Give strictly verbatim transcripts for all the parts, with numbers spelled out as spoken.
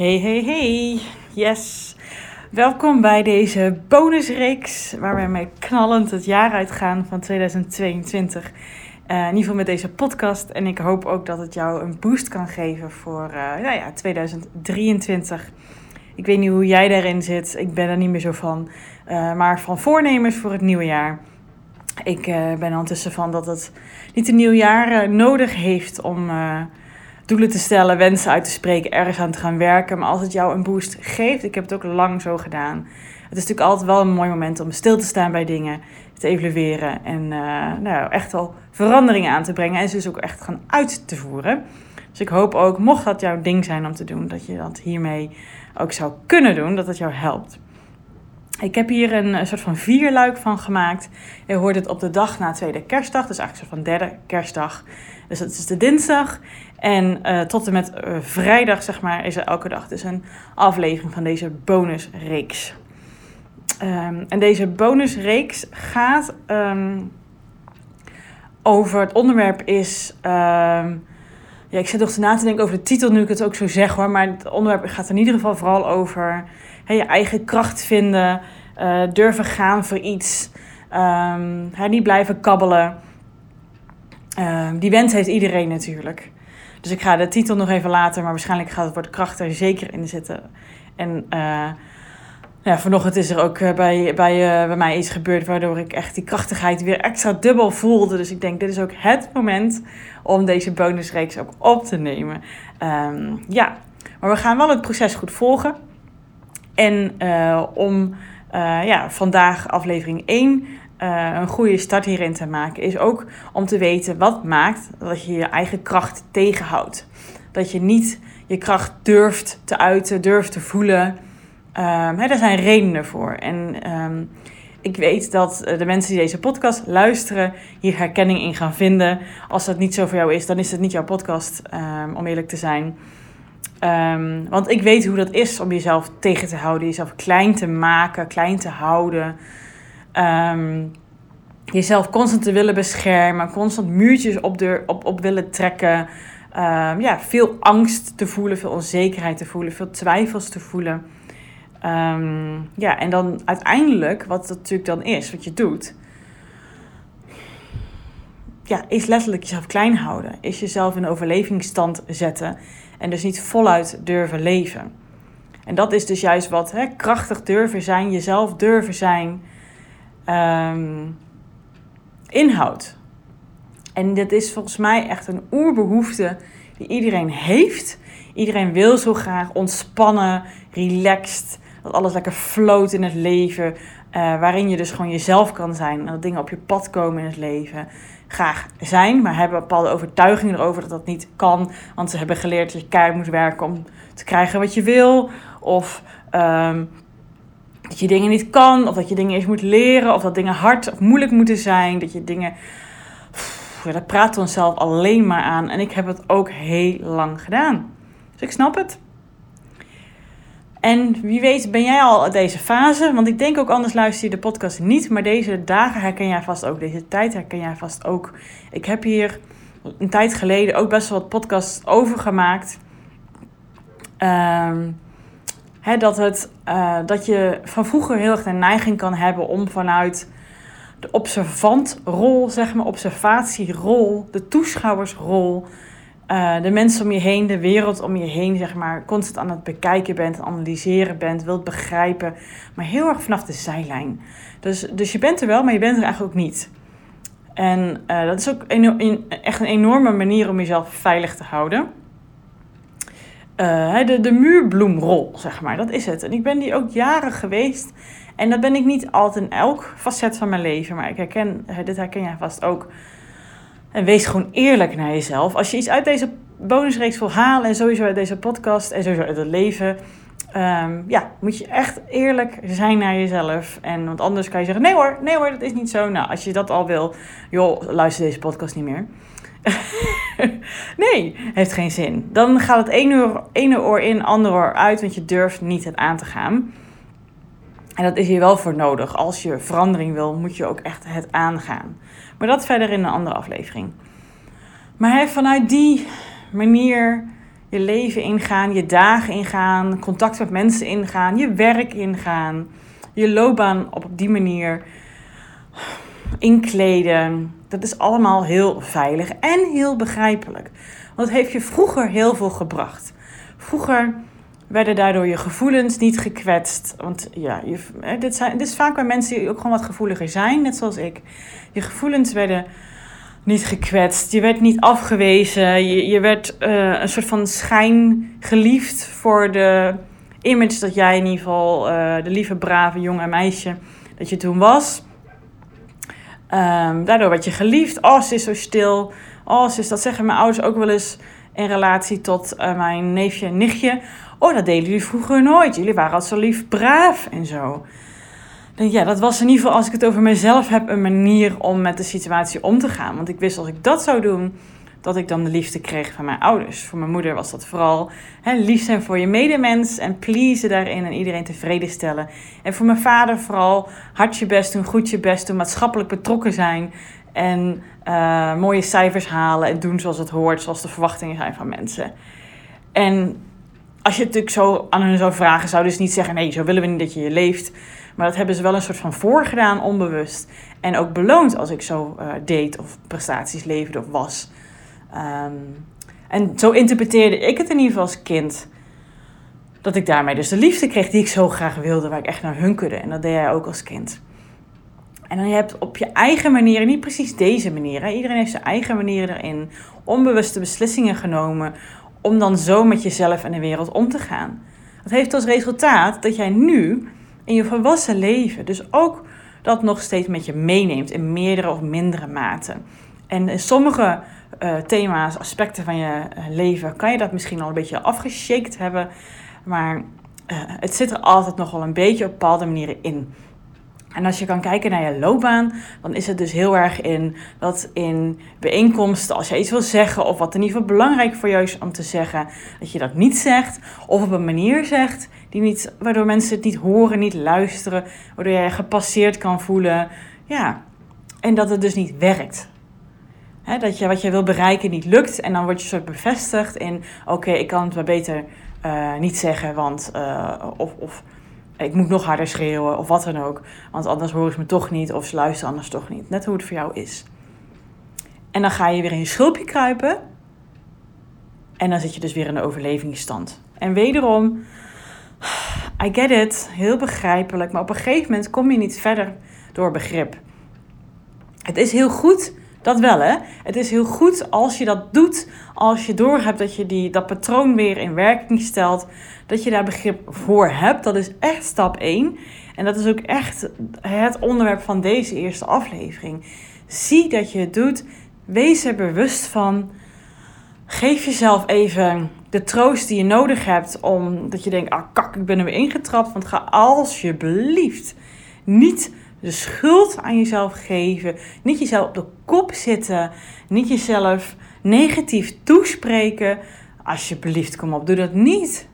Hey, hey, hey. Yes. Welkom bij deze bonusreeks waar wij mee knallend het jaar uitgaan van tweeduizend tweeëntwintig. Uh, in ieder geval met deze podcast. En ik hoop ook dat het jou een boost kan geven voor uh, nou ja, tweeduizend drieëntwintig. Ik weet niet hoe jij daarin zit. Ik ben er niet meer zo van. Uh, maar van voornemens voor het nieuwe jaar. Ik uh, ben er intussen van dat het niet een nieuw jaar uh, nodig heeft om... Uh, doelen te stellen, wensen uit te spreken, ergens aan te gaan werken. Maar als het jou een boost geeft, ik heb het ook lang zo gedaan. Het is natuurlijk altijd wel een mooi moment om stil te staan bij dingen, te evalueren en uh, nou, echt wel veranderingen aan te brengen. En ze dus ook echt gaan uit te voeren. Dus ik hoop ook, mocht dat jouw ding zijn om te doen, dat je dat hiermee ook zou kunnen doen, dat het jou helpt. Ik heb hier een soort van vierluik van gemaakt. Je hoort het op de dag na tweede kerstdag. Dus eigenlijk een soort van derde kerstdag. Dus dat is de dinsdag. En uh, tot en met uh, vrijdag, zeg maar, is er elke dag dus een aflevering van deze bonusreeks. Um, en deze bonusreeks gaat um, over... Het onderwerp is... Um, ja, ik zit nog na te denken over de titel nu ik het ook zo zeg hoor. Maar het onderwerp gaat in ieder geval vooral over... He, je eigen kracht vinden, uh, durven gaan voor iets, um, he, niet blijven kabbelen. Uh, die wens heeft iedereen natuurlijk. Dus ik ga de titel nog even later, maar waarschijnlijk gaat het woord kracht er zeker in zitten. En uh, ja, vanochtend is er ook bij, bij, uh, bij mij iets gebeurd waardoor ik echt die krachtigheid weer extra dubbel voelde. Dus ik denk, dit is ook het moment om deze bonusreeks ook op te nemen. Um, ja, maar we gaan wel het proces goed volgen. En uh, om uh, ja, vandaag aflevering één uh, een goede start hierin te maken... is ook om te weten wat maakt dat je je eigen kracht tegenhoudt. Dat je niet je kracht durft te uiten, durft te voelen. Um, hè, daar zijn redenen voor. En um, ik weet dat de mensen die deze podcast luisteren... hier herkenning in gaan vinden. Als dat niet zo voor jou is, dan is het niet jouw podcast, um, om eerlijk te zijn... Um, want ik weet hoe dat is om jezelf tegen te houden, jezelf klein te maken, klein te houden. Um, jezelf constant te willen beschermen, constant muurtjes op, de, op, op willen trekken. Um, ja, veel angst te voelen, veel onzekerheid te voelen, veel twijfels te voelen. Um, ja, en dan uiteindelijk, wat dat natuurlijk dan is, wat je doet... Ja, is letterlijk jezelf klein houden. Is jezelf in overlevingsstand zetten. En dus niet voluit durven leven. En dat is dus juist wat, hè, krachtig durven zijn, jezelf durven zijn, um, inhoudt. En dat is volgens mij echt een oerbehoefte die iedereen heeft. Iedereen wil zo graag ontspannen, relaxed, dat alles lekker float in het leven... Uh, waarin je dus gewoon jezelf kan zijn. En dat dingen op je pad komen in het leven. Graag zijn, maar hebben bepaalde overtuigingen erover dat dat niet kan. Want ze hebben geleerd dat je keihard moet werken om te krijgen wat je wil. Of um, dat je dingen niet kan. Of dat je dingen eerst moet leren. Of dat dingen hard of moeilijk moeten zijn. Dat je dingen... Pff, ja, dat praat onszelf alleen maar aan. En ik heb het ook heel lang gedaan. Dus ik snap het. En wie weet ben jij al uit deze fase, want ik denk ook anders luister je de podcast niet, maar deze dagen herken jij vast ook, deze tijd herken jij vast ook. Ik heb hier een tijd geleden ook best wel wat podcasts over gemaakt, um, he, dat, het, uh, dat je van vroeger heel erg de neiging kan hebben om vanuit de observantrol, zeg maar, observatierol, de toeschouwersrol... Uh, de mensen om je heen, de wereld om je heen, zeg maar, constant aan het bekijken bent, analyseren bent, wilt begrijpen. Maar heel erg vanaf de zijlijn. Dus, dus je bent er wel, maar je bent er eigenlijk ook niet. En uh, dat is ook een, een, echt een enorme manier om jezelf veilig te houden. Uh, de, de muurbloemrol, zeg maar, dat is het. En ik ben die ook jaren geweest. En dat ben ik niet altijd in elk facet van mijn leven. Maar ik herken, dit herken jij vast ook. En wees gewoon eerlijk naar jezelf. Als je iets uit deze bonusreeks wil halen... en sowieso uit deze podcast en sowieso uit het leven... Um, ja, moet je echt eerlijk zijn naar jezelf. En, want anders kan je zeggen... nee hoor, nee hoor, dat is niet zo. Nou, als je dat al wil... joh, luister deze podcast niet meer. Nee, heeft geen zin. Dan gaat het ene oor, ene oor in, andere oor uit... want je durft niet het aan te gaan. En dat is hier wel voor nodig. Als je verandering wil, moet je ook echt het aangaan. Maar dat verder in een andere aflevering. Maar he, vanuit die manier je leven ingaan, je dagen ingaan, contact met mensen ingaan, je werk ingaan, je loopbaan op die manier inkleden. Dat is allemaal heel veilig en heel begrijpelijk. Want het heeft je vroeger heel veel gebracht. Vroeger werden daardoor je gevoelens niet gekwetst. Want ja, je, dit, zijn, dit is vaak bij mensen die ook gewoon wat gevoeliger zijn, net zoals ik. Je gevoelens werden niet gekwetst, je werd niet afgewezen. Je, je werd uh, een soort van schijn geliefd voor de image dat jij in ieder geval, uh, de lieve, brave jongen en meisje dat je toen was. Um, daardoor werd je geliefd. Oh, ze is zo stil. Oh, ze is, dat zeggen mijn ouders ook wel eens in relatie tot uh, mijn neefje en nichtje. Oh, dat deden jullie vroeger nooit. Jullie waren altijd zo lief, braaf en zo. En ja, dat was in ieder geval, als ik het over mezelf heb, een manier om met de situatie om te gaan. Want ik wist, als ik dat zou doen, dat ik dan de liefde kreeg van mijn ouders. Voor mijn moeder was dat vooral hè, lief zijn voor je medemens en pleasen daarin en iedereen tevreden stellen. En voor mijn vader vooral hard je best doen, goed je best doen, maatschappelijk betrokken zijn en uh, mooie cijfers halen en doen zoals het hoort, zoals de verwachtingen zijn van mensen. En als je het natuurlijk zo aan hen zou vragen, zouden ze dus niet zeggen, nee, zo willen we niet dat je je leeft. Maar dat hebben ze wel een soort van voorgedaan, onbewust. En ook beloond als ik zo uh, deed of prestaties leverde of was. Um, en zo interpreteerde ik het in ieder geval als kind. Dat ik daarmee dus de liefde kreeg die ik zo graag wilde, waar ik echt naar hunkerde. En dat deed jij ook als kind. En dan heb je op je eigen manier, niet precies deze manier. Hè? Iedereen heeft zijn eigen manier erin. Onbewuste beslissingen genomen om dan zo met jezelf en de wereld om te gaan. Dat heeft als resultaat dat jij nu in je volwassen leven dus ook dat nog steeds met je meeneemt in meerdere of mindere mate. En in sommige uh, thema's, aspecten van je leven kan je dat misschien al een beetje afgeshaked hebben. Maar uh, het zit er altijd nog wel een beetje op bepaalde manieren in. En als je kan kijken naar je loopbaan, dan is het dus heel erg in dat in bijeenkomsten, als je iets wil zeggen of wat in ieder geval belangrijk voor jou is om te zeggen, dat je dat niet zegt of op een manier zegt die niet, waardoor mensen het niet horen, niet luisteren, waardoor jij je gepasseerd kan voelen. Ja, en dat het dus niet werkt. He, dat je wat je wil bereiken niet lukt en dan word je soort bevestigd in, oké, okay, ik kan het maar beter uh, niet zeggen, want uh, of... of ik moet nog harder schreeuwen of wat dan ook. Want anders horen ze me toch niet of ze luisteren anders toch niet. Net hoe het voor jou is. En dan ga je weer in je schulpje kruipen. En dan zit je dus weer in de overlevingsstand. En wederom, I get it, heel begrijpelijk. Maar op een gegeven moment kom je niet verder door begrip. Het is heel goed, dat wel hè. Het is heel goed als je dat doet. Als je doorhebt dat je die, dat patroon weer in werking stelt. Dat je daar begrip voor hebt. Dat is echt stap één. En dat is ook echt het onderwerp van deze eerste aflevering. Zie dat je het doet. Wees er bewust van. Geef jezelf even de troost die je nodig hebt. Omdat je denkt, ah kak, ik ben er weer ingetrapt. Want ga alsjeblieft niet de schuld aan jezelf geven. Niet jezelf op de kop zitten. Niet jezelf negatief toespreken. Alsjeblieft, kom op, doe dat niet.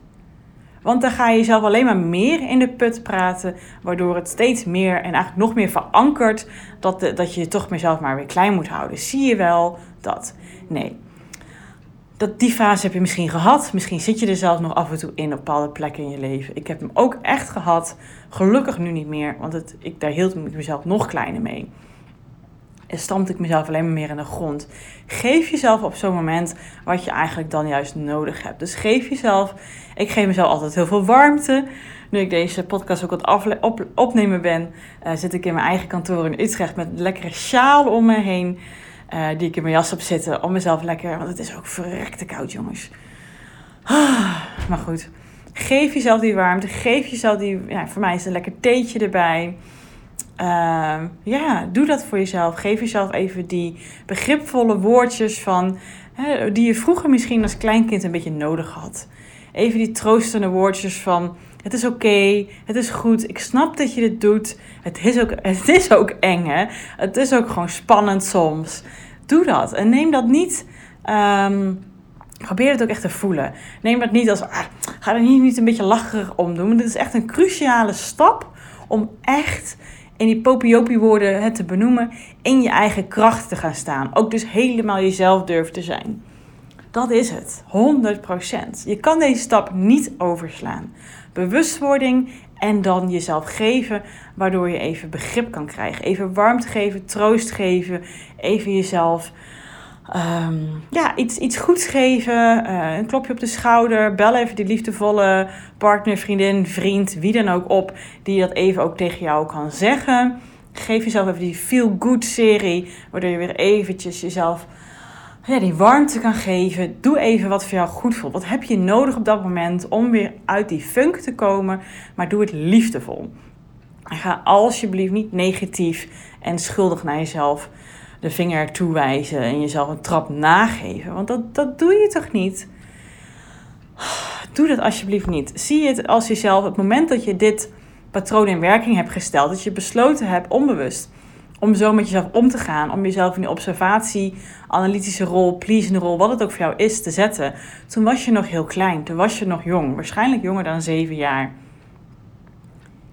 Want dan ga je jezelf alleen maar meer in de put praten. Waardoor het steeds meer en eigenlijk nog meer verankert. Dat, de, dat je je toch mezelf maar weer klein moet houden. Zie je wel dat? Nee. Dat, die fase heb je misschien gehad. Misschien zit je er zelfs nog af en toe in op bepaalde plekken in je leven. Ik heb hem ook echt gehad. Gelukkig nu niet meer. Want het, ik, daar hield ik mezelf nog kleiner mee. En stampte ik mezelf alleen maar meer in de grond. Geef jezelf op zo'n moment wat je eigenlijk dan juist nodig hebt. Dus geef jezelf... Ik geef mezelf altijd heel veel warmte. Nu ik deze podcast ook aan het op, opnemen ben... Uh, zit ik in mijn eigen kantoor in Utrecht met een lekkere sjaal om me heen. Uh, die ik in mijn jas heb zitten om mezelf lekker... Want het is ook verrekte koud, jongens. Ah, maar goed. Geef jezelf die warmte. Geef jezelf die... Ja, voor mij is een lekker theetje erbij. Uh, ja, doe dat voor jezelf. Geef jezelf even die begripvolle woordjes van... Hè, die je vroeger misschien als kleinkind een beetje nodig had. Even die troostende woordjes van... Het is oké, okay, het is goed, ik snap dat je dit doet. Het is, ook, het is ook eng, hè. Het is ook gewoon spannend soms. Doe dat en neem dat niet... Um, probeer het ook echt te voelen. Neem dat niet als... Ah, ga er hier niet een beetje lacherig om doen. Want dit is echt een cruciale stap om echt... in die popiopi woorden het te benoemen, in je eigen kracht te gaan staan. Ook dus helemaal jezelf durven te zijn. Dat is het, honderd procent. Je kan deze stap niet overslaan. Bewustwording en dan jezelf geven, waardoor je even begrip kan krijgen. Even warmte geven, troost geven, even jezelf um, ja, iets, iets goeds geven. Uh, een klopje op de schouder, bel even die liefdevolle partner, vriendin, vriend, wie dan ook op, die dat even ook tegen jou kan zeggen. Geef jezelf even die feel-good-serie, waardoor je weer eventjes jezelf ja, die warmte kan geven. Doe even wat voor jou goed voelt. Wat heb je nodig op dat moment om weer uit die funk te komen? Maar doe het liefdevol. En ga alsjeblieft niet negatief en schuldig naar jezelf de vinger toewijzen en jezelf een trap nageven. Want dat, dat doe je toch niet? Doe dat alsjeblieft niet. Zie het als jezelf, het moment dat je dit patroon in werking hebt gesteld, dat je besloten hebt onbewust om zo met jezelf om te gaan, om jezelf in die observatie, analytische rol, pleasende rol, wat het ook voor jou is, te zetten. Toen was je nog heel klein, toen was je nog jong, waarschijnlijk jonger dan zeven jaar.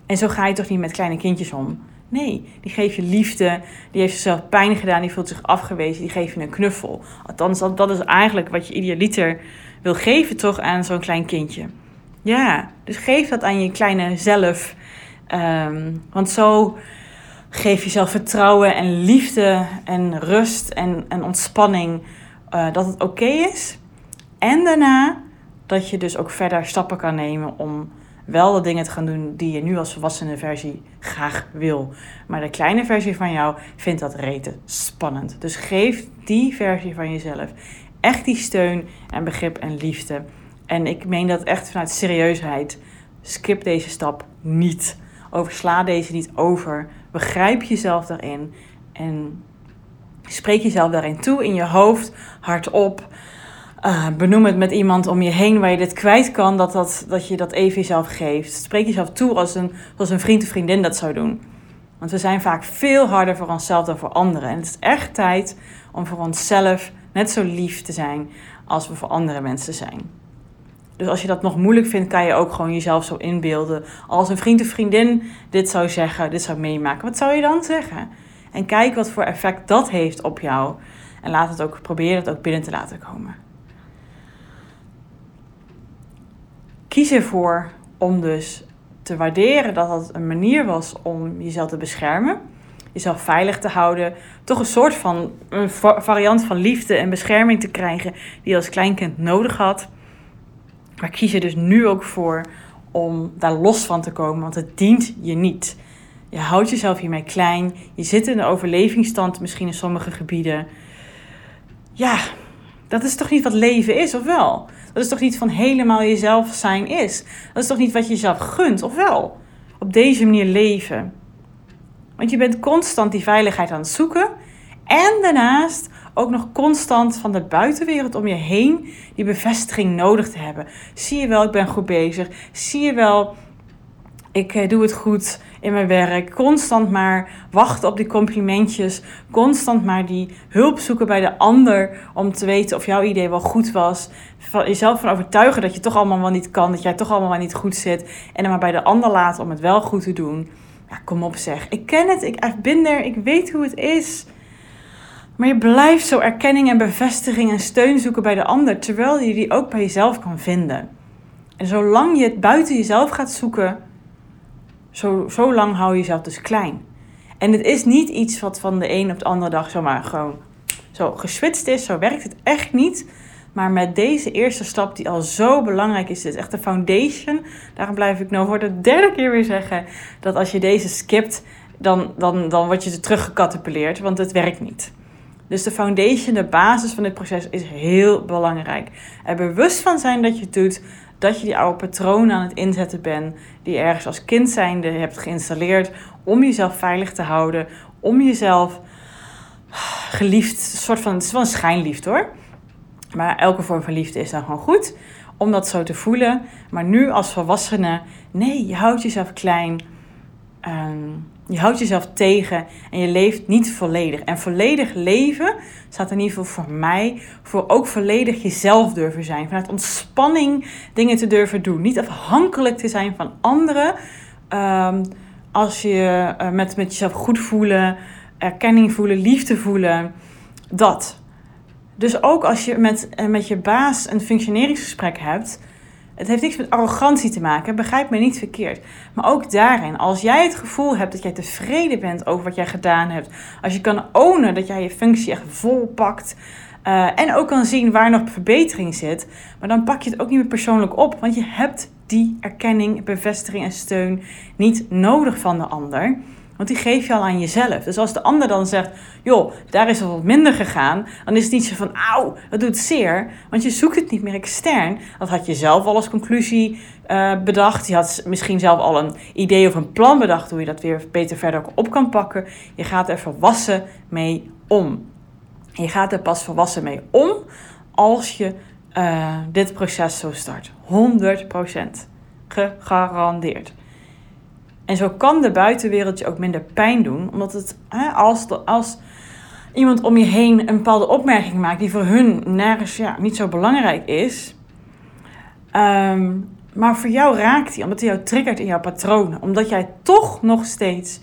En zo ga je toch niet met kleine kindjes om? Nee, die geeft je liefde, die heeft zichzelf pijn gedaan, die voelt zich afgewezen, die geeft je een knuffel. Althans, dat, dat is eigenlijk wat je idealiter wil geven toch aan zo'n klein kindje. Ja, dus geef dat aan je kleine zelf. Um, want zo geef jezelf vertrouwen en liefde en rust en, en ontspanning. Uh, dat het oké is. En daarna dat je dus ook verder stappen kan nemen om wel de dingen te gaan doen die je nu als volwassene versie graag wil. Maar de kleine versie van jou vindt dat rete spannend. Dus geef die versie van jezelf echt die steun en begrip en liefde. En ik meen dat echt vanuit serieusheid. Skip deze stap niet. Oversla deze niet over. Begrijp jezelf daarin. En spreek jezelf daarin toe. In je hoofd. Hardop. Uh, benoem het met iemand om je heen waar je dit kwijt kan. Dat, dat, dat je dat even jezelf geeft. Spreek jezelf toe als een, als een vriend of vriendin dat zou doen. Want we zijn vaak veel harder voor onszelf dan voor anderen. En het is echt tijd om voor onszelf net zo lief te zijn als we voor andere mensen zijn. Dus als je dat nog moeilijk vindt, kan je ook gewoon jezelf zo inbeelden. Als een vriend of vriendin dit zou zeggen, dit zou meemaken, wat zou je dan zeggen? En kijk wat voor effect dat heeft op jou. En laat het ook, probeer het ook binnen te laten komen. Kies ervoor om dus te waarderen dat dat een manier was om jezelf te beschermen. Jezelf veilig te houden. Toch een soort van een variant van liefde en bescherming te krijgen die je als kleinkind nodig had. Maar kies er dus nu ook voor om daar los van te komen, want het dient je niet. Je houdt jezelf hiermee klein. Je zit in de overlevingsstand misschien in sommige gebieden. Ja, dat is toch niet wat leven is, of wel? Dat is toch niet van helemaal jezelf zijn is? Dat is toch niet wat je jezelf gunt, of wel? Op deze manier leven. Want je bent constant die veiligheid aan het zoeken. En daarnaast ook nog constant van de buitenwereld om je heen die bevestiging nodig te hebben. Zie je wel, ik ben goed bezig. Zie je wel, ik doe het goed in mijn werk. Constant maar wachten op die complimentjes. Constant maar die hulp zoeken bij de ander om te weten of jouw idee wel goed was. Van jezelf van overtuigen dat je toch allemaal wel niet kan, dat jij toch allemaal wel niet goed zit. En dan maar bij de ander laten om het wel goed te doen. Ja, kom op zeg. Ik ken het, ik I've been there, ik weet hoe het is. Maar je blijft zo erkenning en bevestiging en steun zoeken bij de ander, terwijl je die ook bij jezelf kan vinden. En zolang je het buiten jezelf gaat zoeken, zo, zo lang hou je jezelf dus klein. En het is niet iets wat van de een op de andere dag zomaar gewoon zo geswitcht is. Zo werkt het echt niet. Maar met deze eerste stap die al zo belangrijk is, dit is echt de foundation. Daarom blijf ik nou voor de derde keer weer zeggen dat als je deze skipt, dan, dan, dan word je teruggecatapuleerd, want het werkt niet. Dus de foundation, de basis van dit proces is heel belangrijk. Er bewust van zijn dat je het doet, dat je die oude patronen aan het inzetten bent, die je ergens als kind zijnde hebt geïnstalleerd, om jezelf veilig te houden, om jezelf geliefd, een soort van, het is wel een schijnliefde hoor. Maar elke vorm van liefde is dan gewoon goed, om dat zo te voelen. Maar nu als volwassene, nee, je houdt jezelf klein. Um, Je houdt jezelf tegen en je leeft niet volledig. En volledig leven staat in ieder geval voor mij voor ook volledig jezelf durven zijn. Vanuit ontspanning dingen te durven doen. Niet afhankelijk te zijn van anderen. Um, als je uh, met, met jezelf goed voelen, erkenning voelen, liefde voelen. Dat. Dus ook als je met, met je baas een functioneringsgesprek hebt, het heeft niks met arrogantie te maken, begrijp me niet verkeerd. Maar ook daarin, als jij het gevoel hebt dat jij tevreden bent over wat jij gedaan hebt, als je kan ownen dat jij je functie echt volpakt, Uh, en ook kan zien waar nog verbetering zit. Maar dan pak je het ook niet meer persoonlijk op. Want je hebt die erkenning, bevestiging en steun niet nodig van de ander. Want die geef je al aan jezelf. Dus als de ander dan zegt, joh, daar is wat minder gegaan. Dan is het niet zo van, auw, dat doet zeer. Want je zoekt het niet meer extern. Dat had je zelf al als conclusie uh, bedacht. Je had misschien zelf al een idee of een plan bedacht hoe je dat weer beter verder op kan pakken. Je gaat er volwassen mee om. Je gaat er pas volwassen mee om als je uh, dit proces zo start. honderd procent. Gegarandeerd. En zo kan de buitenwereld je ook minder pijn doen. Omdat het, hè, als, de, als iemand om je heen een bepaalde opmerking maakt die voor hun nergens ja, niet zo belangrijk is. Um, maar voor jou raakt die, omdat die jou triggert in jouw patronen. Omdat jij toch nog steeds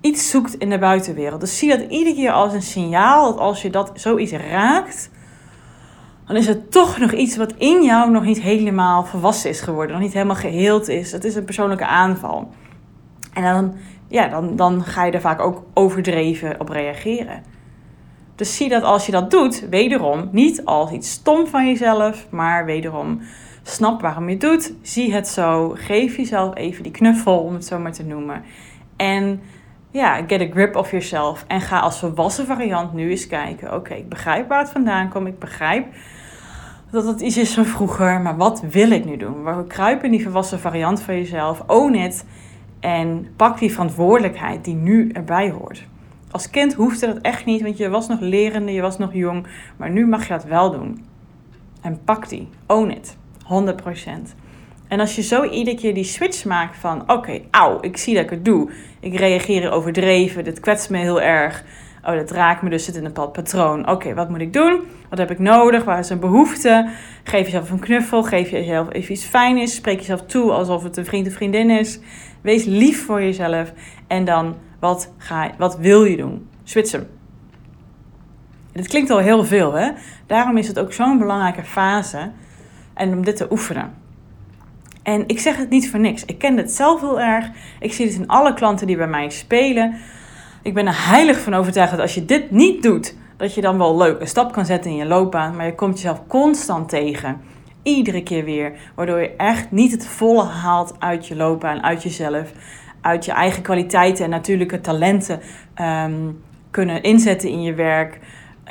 iets zoekt in de buitenwereld. Dus zie dat iedere keer als een signaal dat als je dat zoiets raakt, dan is het toch nog iets wat in jou nog niet helemaal volwassen is geworden, nog niet helemaal geheeld is. Het is een persoonlijke aanval. En dan, ja, dan, dan ga je er vaak ook overdreven op reageren. Dus zie dat als je dat doet, wederom niet als iets stom van jezelf, maar wederom snap waarom je het doet. Zie het zo, geef jezelf even die knuffel, om het zo maar te noemen. En ja, get a grip of yourself. En ga als volwassen variant nu eens kijken. Oké, okay, ik begrijp waar het vandaan komt. Ik begrijp dat het iets is van vroeger. Maar wat wil ik nu doen? Kruip in die volwassen variant van jezelf. Own it. En pak die verantwoordelijkheid die nu erbij hoort. Als kind hoefde dat echt niet. Want je was nog lerende. Je was nog jong. Maar nu mag je dat wel doen. En pak die. Own it. honderd procent. En als je zo iedere keer die switch maakt van, oké, okay, auw, ik zie dat ik het doe. Ik reageer overdreven, dit kwetst me heel erg. Oh, dat raakt me, dus zit in een bepaald patroon. Oké, okay, wat moet ik doen? Wat heb ik nodig? Waar is een behoefte? Geef jezelf een knuffel, geef jezelf even iets fijn is. Spreek jezelf toe alsof het een vriend of vriendin is. Wees lief voor jezelf. En dan, wat, ga, wat wil je doen? Switch hem. Dit klinkt al heel veel, hè? Daarom is het ook zo'n belangrijke fase. En om dit te oefenen. En ik zeg het niet voor niks. Ik ken het zelf heel erg. Ik zie het in alle klanten die bij mij spelen. Ik ben er heilig van overtuigd dat als je dit niet doet, dat je dan wel leuk een stap kan zetten in je loopbaan. Maar je komt jezelf constant tegen. Iedere keer weer. Waardoor je echt niet het volle haalt uit je loopbaan, uit jezelf. Uit je eigen kwaliteiten en natuurlijke talenten um, kunnen inzetten in je werk.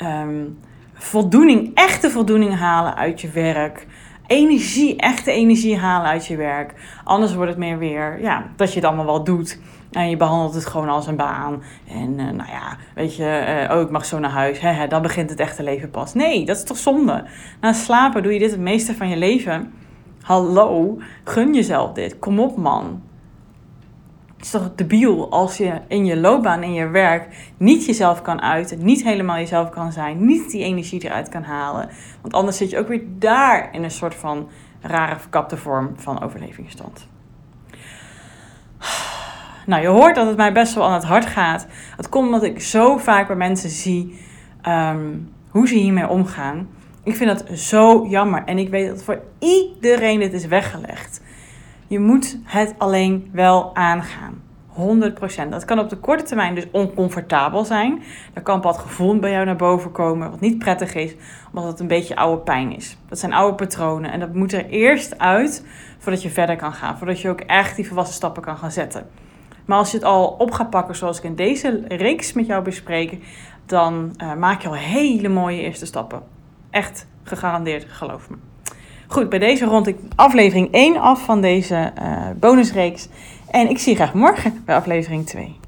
Um, voldoening, echte voldoening halen uit je werk. Energie, echte energie halen uit je werk. Anders wordt het meer weer, ja, dat je het allemaal wel doet. En je behandelt het gewoon als een baan. En uh, nou ja, weet je, uh, oh ik mag zo naar huis. He, he, dan begint het echte leven pas. Nee, dat is toch zonde. Na slapen doe je dit het meeste van je leven. Hallo, gun jezelf dit. Kom op man. Het is toch debiel als je in je loopbaan, in je werk, niet jezelf kan uiten, niet helemaal jezelf kan zijn, niet die energie eruit kan halen. Want anders zit je ook weer daar in een soort van rare verkapte vorm van overlevingsstand. Nou, je hoort dat het mij best wel aan het hart gaat. Het komt omdat ik zo vaak bij mensen zie um, hoe ze hiermee omgaan. Ik vind dat zo jammer en ik weet dat voor iedereen dit is weggelegd. Je moet het alleen wel aangaan. honderd procent. Dat kan op de korte termijn dus oncomfortabel zijn. Er kan wat gevoel bij jou naar boven komen, wat niet prettig is, omdat het een beetje oude pijn is. Dat zijn oude patronen en dat moet er eerst uit voordat je verder kan gaan. Voordat je ook echt die volwassen stappen kan gaan zetten. Maar als je het al op gaat pakken zoals ik in deze reeks met jou bespreek, dan uh, maak je al hele mooie eerste stappen. Echt gegarandeerd, geloof me. Goed, bij deze rond ik aflevering één af van deze uh, bonusreeks. En ik zie je graag morgen bij aflevering twee.